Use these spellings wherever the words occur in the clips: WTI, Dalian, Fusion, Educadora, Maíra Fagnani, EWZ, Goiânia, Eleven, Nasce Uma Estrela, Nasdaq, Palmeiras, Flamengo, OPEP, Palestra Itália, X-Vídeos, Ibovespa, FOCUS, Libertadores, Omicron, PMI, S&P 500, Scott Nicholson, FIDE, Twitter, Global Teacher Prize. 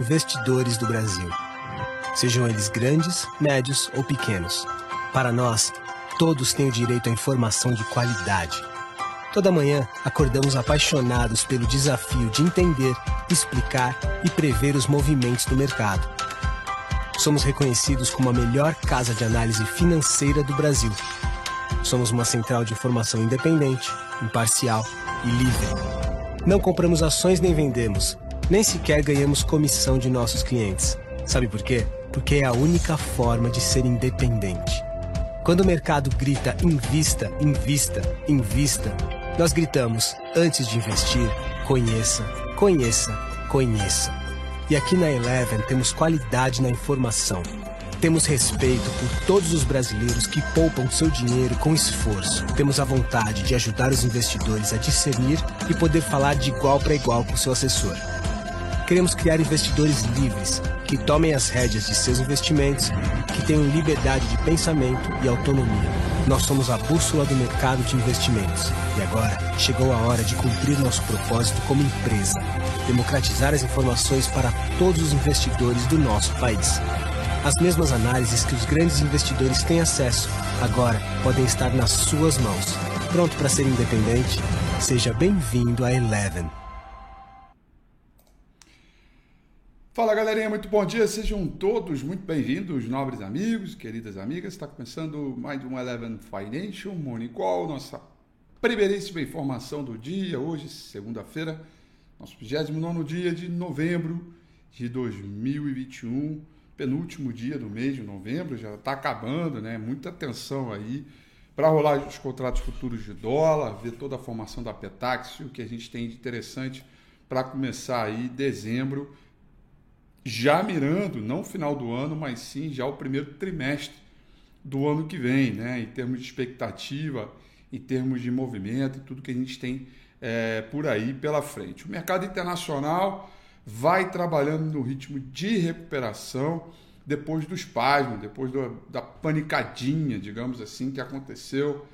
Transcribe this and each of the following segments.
Investidores do Brasil, sejam eles grandes, médios ou pequenos. Para nós, todos têm o direito à informação de qualidade. Toda manhã, acordamos apaixonados pelo desafio de entender, explicar e prever os movimentos do mercado. Somos reconhecidos como a melhor casa de análise financeira do Brasil. Somos uma central de informação independente, imparcial e livre. Não compramos ações nem vendemos, nem sequer ganhamos comissão de nossos clientes. Sabe por quê? Porque é a única forma de ser independente. Quando o mercado grita invista, invista, invista, nós gritamos, antes de investir, conheça, conheça, conheça. E aqui na Eleven temos qualidade na informação. Temos respeito por todos os brasileiros que poupam seu dinheiro com esforço. Temos a vontade de ajudar os investidores a discernir e poder falar de igual para igual com seu assessor. Queremos criar investidores livres, que tomem as rédeas de seus investimentos, que tenham liberdade de pensamento e autonomia. Nós somos a bússola do mercado de investimentos. E agora, chegou a hora de cumprir nosso propósito como empresa, democratizar as informações para todos os investidores do nosso país. As mesmas análises que os grandes investidores têm acesso, agora podem estar nas suas mãos. Pronto para ser independente? Seja bem-vindo à Eleven. Fala galerinha, muito bom dia, sejam todos muito bem-vindos, nobres amigos, queridas amigas. Está começando mais um Eleven Financial Morning Call, nossa primeiríssima informação do dia, hoje, segunda-feira, nosso 29º dia de novembro de 2021. Penúltimo dia do mês de novembro, já está acabando, né? Muita atenção aí para rolar os contratos futuros de dólar, ver toda a formação da Petax, o que a gente tem de interessante para começar aí dezembro, já mirando, não o final do ano, mas sim já o primeiro trimestre do ano que vem, né? Em termos de expectativa, em termos de movimento, tudo que a gente tem por aí pela frente. O mercado internacional vai trabalhando no ritmo de recuperação depois do espasmo, depois da panicadinha, digamos assim, que aconteceu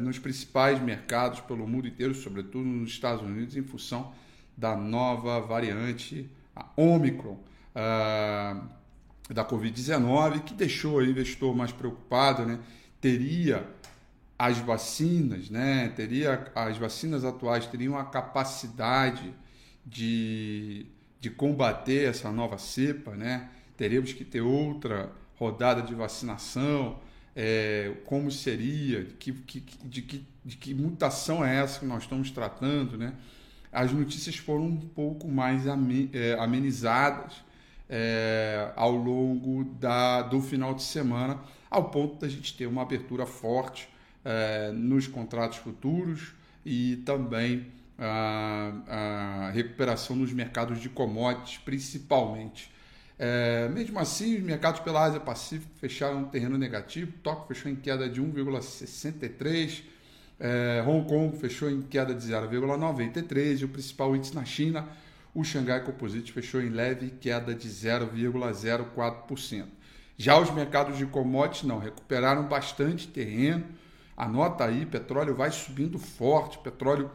nos principais mercados pelo mundo inteiro, sobretudo nos Estados Unidos, em função da nova variante, a Omicron, da Covid-19, que deixou o investidor mais preocupado, né? As vacinas atuais teriam a capacidade de combater essa nova cepa, né? Teremos que ter outra rodada de vacinação, como seria, de que mutação é essa que nós estamos tratando, né? As notícias foram um pouco mais amenizadas ao longo do final de semana, ao ponto da gente ter uma abertura forte nos contratos futuros e também a recuperação nos mercados de commodities, principalmente. Mesmo assim, os mercados pela Ásia Pacífica fecharam um terreno negativo. Tóquio fechou em queda de 1,63%, Hong Kong fechou em queda de 0,93%, e o principal índice na China, o Xangai Composite, fechou em leve queda de 0,04%. Já os mercados de commodities não, recuperaram bastante terreno. Anota aí, petróleo vai subindo forte, petróleo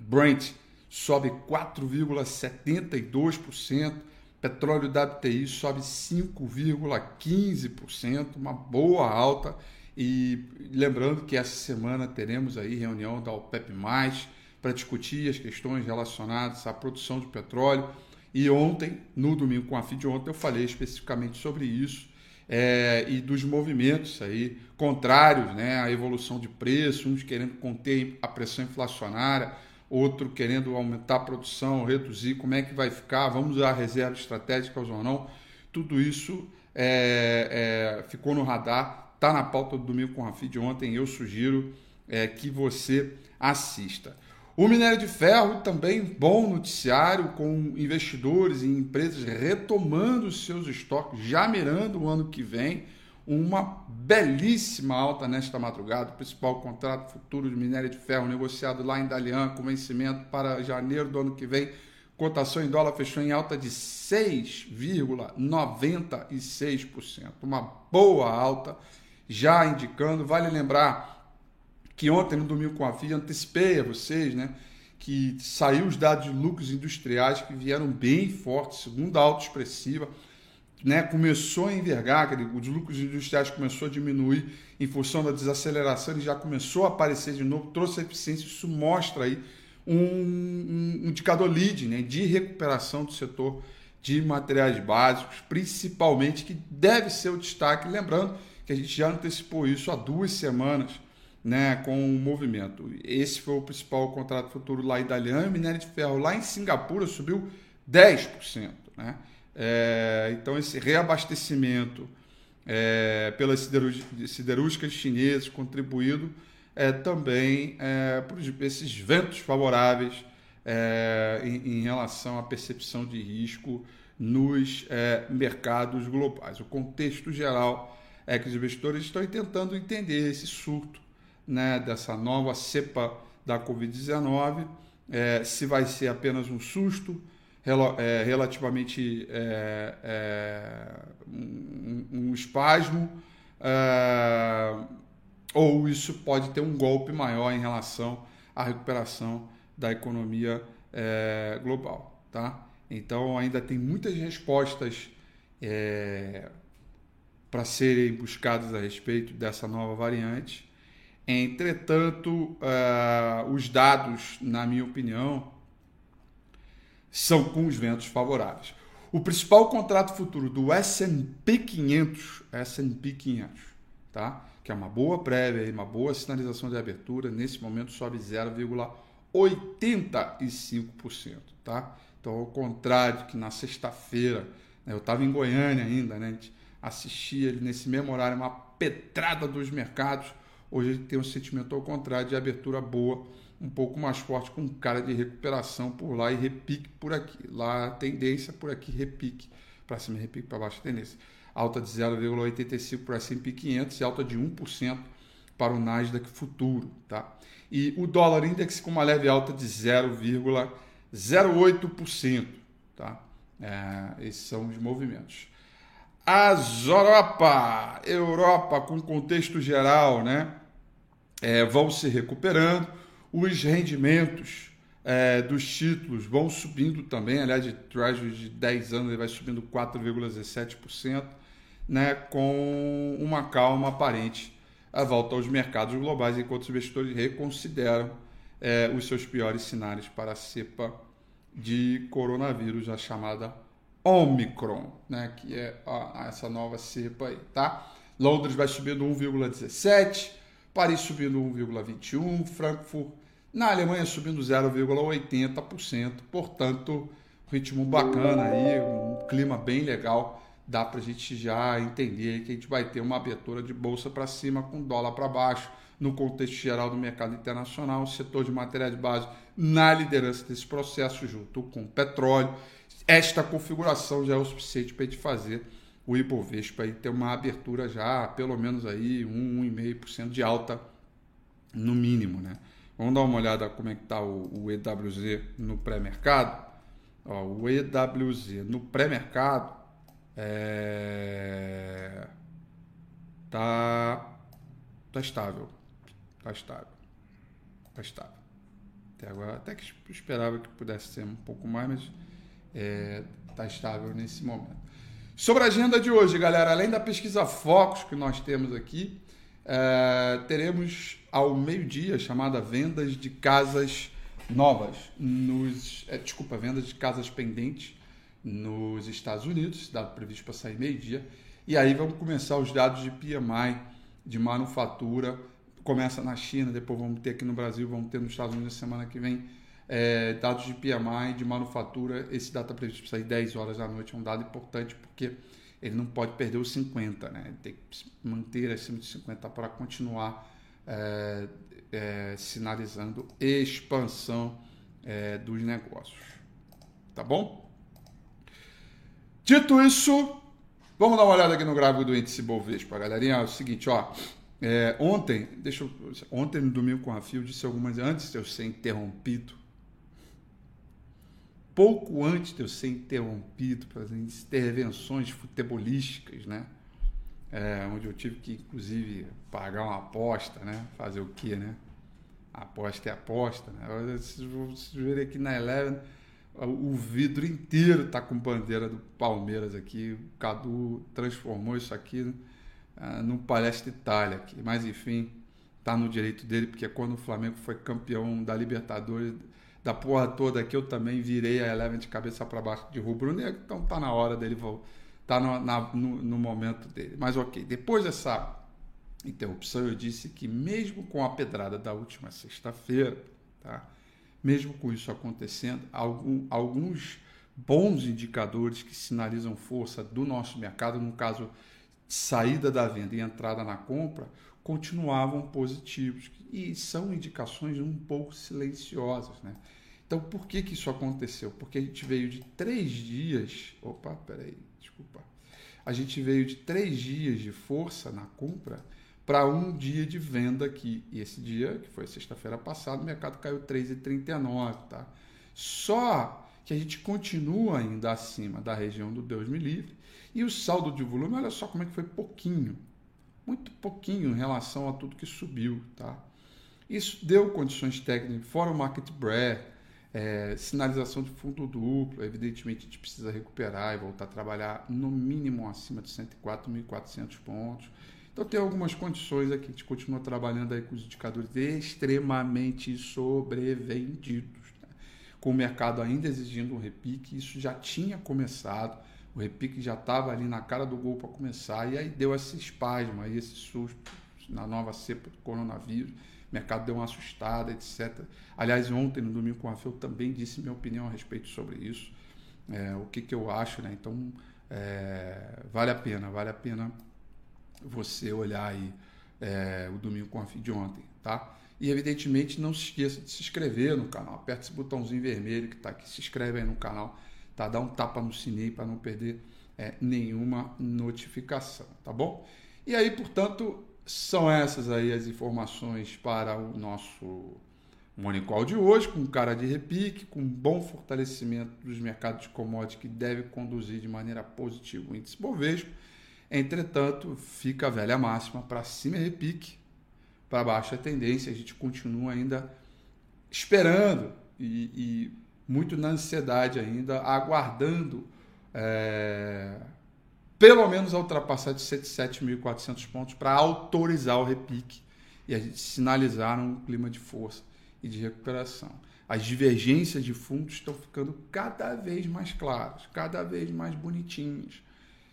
Brent sobe 4,72%, petróleo WTI sobe 5,15%, uma boa alta. E lembrando que essa semana teremos aí reunião da OPEP+, para discutir as questões relacionadas à produção de petróleo. E ontem, no domingo com a FIDE, ontem eu falei especificamente sobre isso e dos movimentos aí contrários, né, à evolução de preço, uns querendo conter a pressão inflacionária, outro querendo aumentar a produção, reduzir, como é que vai ficar, vamos usar reservas estratégicas ou não. Tudo isso ficou no radar, está na pauta do Domingo com o Rafi de ontem, eu sugiro que você assista. O minério de ferro também, bom noticiário, com investidores e empresas retomando seus estoques, já mirando o ano que vem, uma belíssima alta nesta madrugada. O principal contrato futuro de minério de ferro negociado lá em Dalian, com vencimento para janeiro do ano que vem, cotação em dólar fechou em alta de 6,96%. Uma boa alta, já indicando. Vale lembrar que ontem, no Domingo com a FIDE, antecipei a vocês, né, que saiu os dados de lucros industriais que vieram bem fortes, segunda alta expressiva, né? Começou a envergar, os lucros industriais começou a diminuir em função da desaceleração, ele já começou a aparecer de novo, trouxe eficiência, isso mostra aí um indicador lead, né? De recuperação do setor de materiais básicos, principalmente, que deve ser o destaque, lembrando que a gente já antecipou isso há 2 semanas, né, com o movimento. Esse foi o principal contrato futuro lá em Dalian. Minério de ferro lá em Singapura subiu 10%. Né? Então, esse reabastecimento pelas siderúrgicas chinesas contribuído também por esses ventos favoráveis em relação à percepção de risco nos mercados globais. O contexto geral é que os investidores estão tentando entender esse surto, né, dessa nova cepa da Covid-19, se vai ser apenas um susto, relativamente um espasmo, ou isso pode ter um golpe maior em relação à recuperação da economia global. Tá? Então, ainda tem muitas respostas para serem buscadas a respeito dessa nova variante. Entretanto, os dados, na minha opinião, são com os ventos favoráveis. O principal contrato futuro do S&P 500, tá? Que é uma boa prévia, uma boa sinalização de abertura, nesse momento sobe 0,85%. Tá? Então, ao contrário que na sexta-feira, né, eu estava em Goiânia ainda, né, a gente assistia nesse mesmo horário uma pedrada dos mercados. Hoje ele tem um sentimento ao contrário, de abertura boa, um pouco mais forte, com cara de recuperação por lá e repique por aqui. Lá tendência, por aqui repique para cima, repique para baixo, tendência. Alta de 0,85% para o S&P 500 e alta de 1% para o Nasdaq futuro. Tá? E o dólar index com uma leve alta de 0,08%. Tá? Esses são os movimentos. As Europa, com contexto geral, né, vão se recuperando, os rendimentos dos títulos vão subindo também, aliás, de Treasury de 10 anos ele vai subindo 4,17%, né, com uma calma aparente à volta aos mercados globais, enquanto os investidores reconsideram os seus piores cenários para a cepa de coronavírus, a chamada Omicron, né, que é essa nova cepa aí, tá? Londres vai subindo 1,17%, Paris subindo 1,21%, Frankfurt na Alemanha subindo 0,80%, portanto, ritmo bacana aí, um clima bem legal, dá pra gente já entender que a gente vai ter uma abertura de bolsa para cima com dólar para baixo, no contexto geral do mercado internacional, o setor de materiais básicos na liderança desse processo junto com o petróleo. Esta configuração já é o suficiente para a gente fazer o Ibovespa e ter uma abertura já, pelo menos aí, 1,5% de alta no mínimo, né? Vamos dar uma olhada como é que está o EWZ no pré-mercado. Ó, o EWZ no pré-mercado tá estável. Tá estável. Até agora, até que esperava que pudesse ser um pouco mais, mas tá estável nesse momento. Sobre a agenda de hoje, galera, além da pesquisa Focus que nós temos aqui, teremos ao meio-dia a chamada vendas de casas novas, vendas de casas pendentes nos Estados Unidos, dado previsto para sair meio-dia, e aí vamos começar os dados de PMI, de manufatura. Começa na China, depois vamos ter aqui no Brasil, vamos ter nos Estados Unidos na semana que vem, dados de PMI, de manufatura. Esse dado está previsto para sair 10 horas da noite, é um dado importante porque ele não pode perder os 50, né? Ele tem que manter acima de 50 para continuar sinalizando expansão dos negócios, tá bom? Dito isso, vamos dar uma olhada aqui no gráfico do índice Bovespa, galerinha. É o seguinte, ó. Ontem no Domingo com o Rafi, eu disse antes de eu ser interrompido, pouco antes de eu ser interrompido pelas intervenções futebolísticas, né, onde eu tive que inclusive pagar uma aposta, né, fazer o quê, né, aposta é aposta, né? Vocês verem aqui na Eleven, o vidro inteiro está com bandeira do Palmeiras aqui. O Cadu transformou isso aqui no Palestra Itália aqui. Mas enfim, tá no direito dele, porque quando o Flamengo foi campeão da Libertadores, da porra toda aqui, eu também virei a Eleven de cabeça para baixo de rubro-negro. Então tá na hora dele, tá no momento dele. Mas ok, depois dessa interrupção, eu disse que mesmo com a pedrada da última sexta-feira, tá? Mesmo com isso acontecendo, alguns bons indicadores que sinalizam força do nosso mercado, no caso, saída da venda e entrada na compra, continuavam positivos e são indicações um pouco silenciosas, né? Então, por que que isso aconteceu? Porque a gente veio de 3 dias... A gente veio de 3 dias de força na compra para um dia de venda aqui. E esse dia, que foi sexta-feira passada, o mercado caiu 3,39, tá? Só que a gente continua ainda acima da região do Deus me livre. E o saldo de volume, olha só como é que foi pouquinho. Muito pouquinho em relação a tudo que subiu, tá? Isso deu condições técnicas, fora o market breadth, sinalização de fundo duplo. Evidentemente, a gente precisa recuperar e voltar a trabalhar no mínimo acima de 104.400 pontos. Então, tem algumas condições aqui. A gente continua trabalhando aí com os indicadores extremamente sobrevendidos, né? Com o mercado ainda exigindo um repique. Isso já tinha começado. O repique já estava ali na cara do gol para começar. E aí deu esse espasmo, aí esse susto na nova cepa do coronavírus. O mercado deu uma assustada, etc. Aliás, ontem, no domingo, com a Rafael, também disse minha opinião a respeito sobre isso. O que eu acho, né? Então, vale a pena você olhar aí o domingo com a Rafael de ontem, tá? E, evidentemente, não se esqueça de se inscrever no canal. Aperta esse botãozinho vermelho que está aqui. Se inscreve aí no canal, tá? Dá um tapa no sininho para não perder nenhuma notificação, tá bom? E aí, portanto, são essas aí as informações para o nosso Money Call de hoje, com cara de repique, com bom fortalecimento dos mercados de commodities que deve conduzir de maneira positiva o índice Bovespa. Entretanto, fica a velha máxima, para cima é repique, para baixo é tendência. A gente continua ainda esperando e muito na ansiedade ainda, aguardando pelo menos a ultrapassar de 107.400 pontos para autorizar o repique e a gente sinalizar um clima de força e de recuperação. As divergências de fundos estão ficando cada vez mais claras, cada vez mais bonitinhas.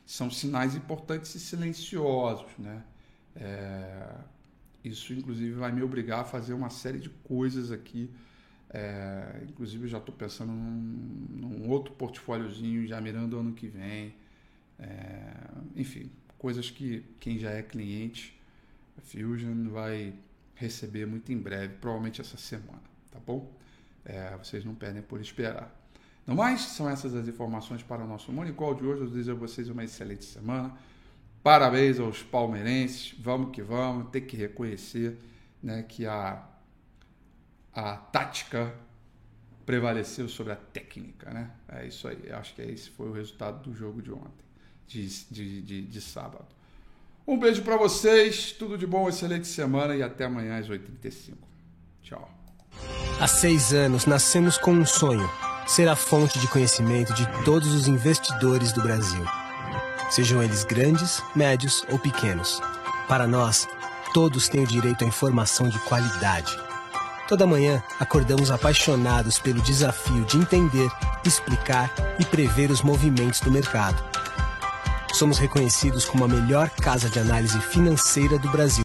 São sinais importantes e silenciosos, né? Isso, inclusive, vai me obrigar a fazer uma série de coisas aqui. Inclusive, eu já estou pensando num outro portfóliozinho, já mirando o ano que vem. Enfim, coisas que quem já é cliente Fusion vai receber muito em breve, provavelmente essa semana, tá bom? Vocês não perdem por esperar. No mais, são essas as informações para o nosso Money Call de hoje. Eu desejo a vocês uma excelente semana. Parabéns aos palmeirenses, vamos que vamos. Tem que reconhecer, né, que a tática prevaleceu sobre a técnica, né? É isso aí, eu acho que esse foi o resultado do jogo de ontem, de sábado. Um beijo para vocês, tudo de bom, excelente semana e até amanhã às 8h35. Tchau. Há 6 anos nascemos com um sonho: ser a fonte de conhecimento de todos os investidores do Brasil. Sejam eles grandes, médios ou pequenos. Para nós, todos têm o direito à informação de qualidade. Toda manhã, acordamos apaixonados pelo desafio de entender, explicar e prever os movimentos do mercado. Somos reconhecidos como a melhor casa de análise financeira do Brasil.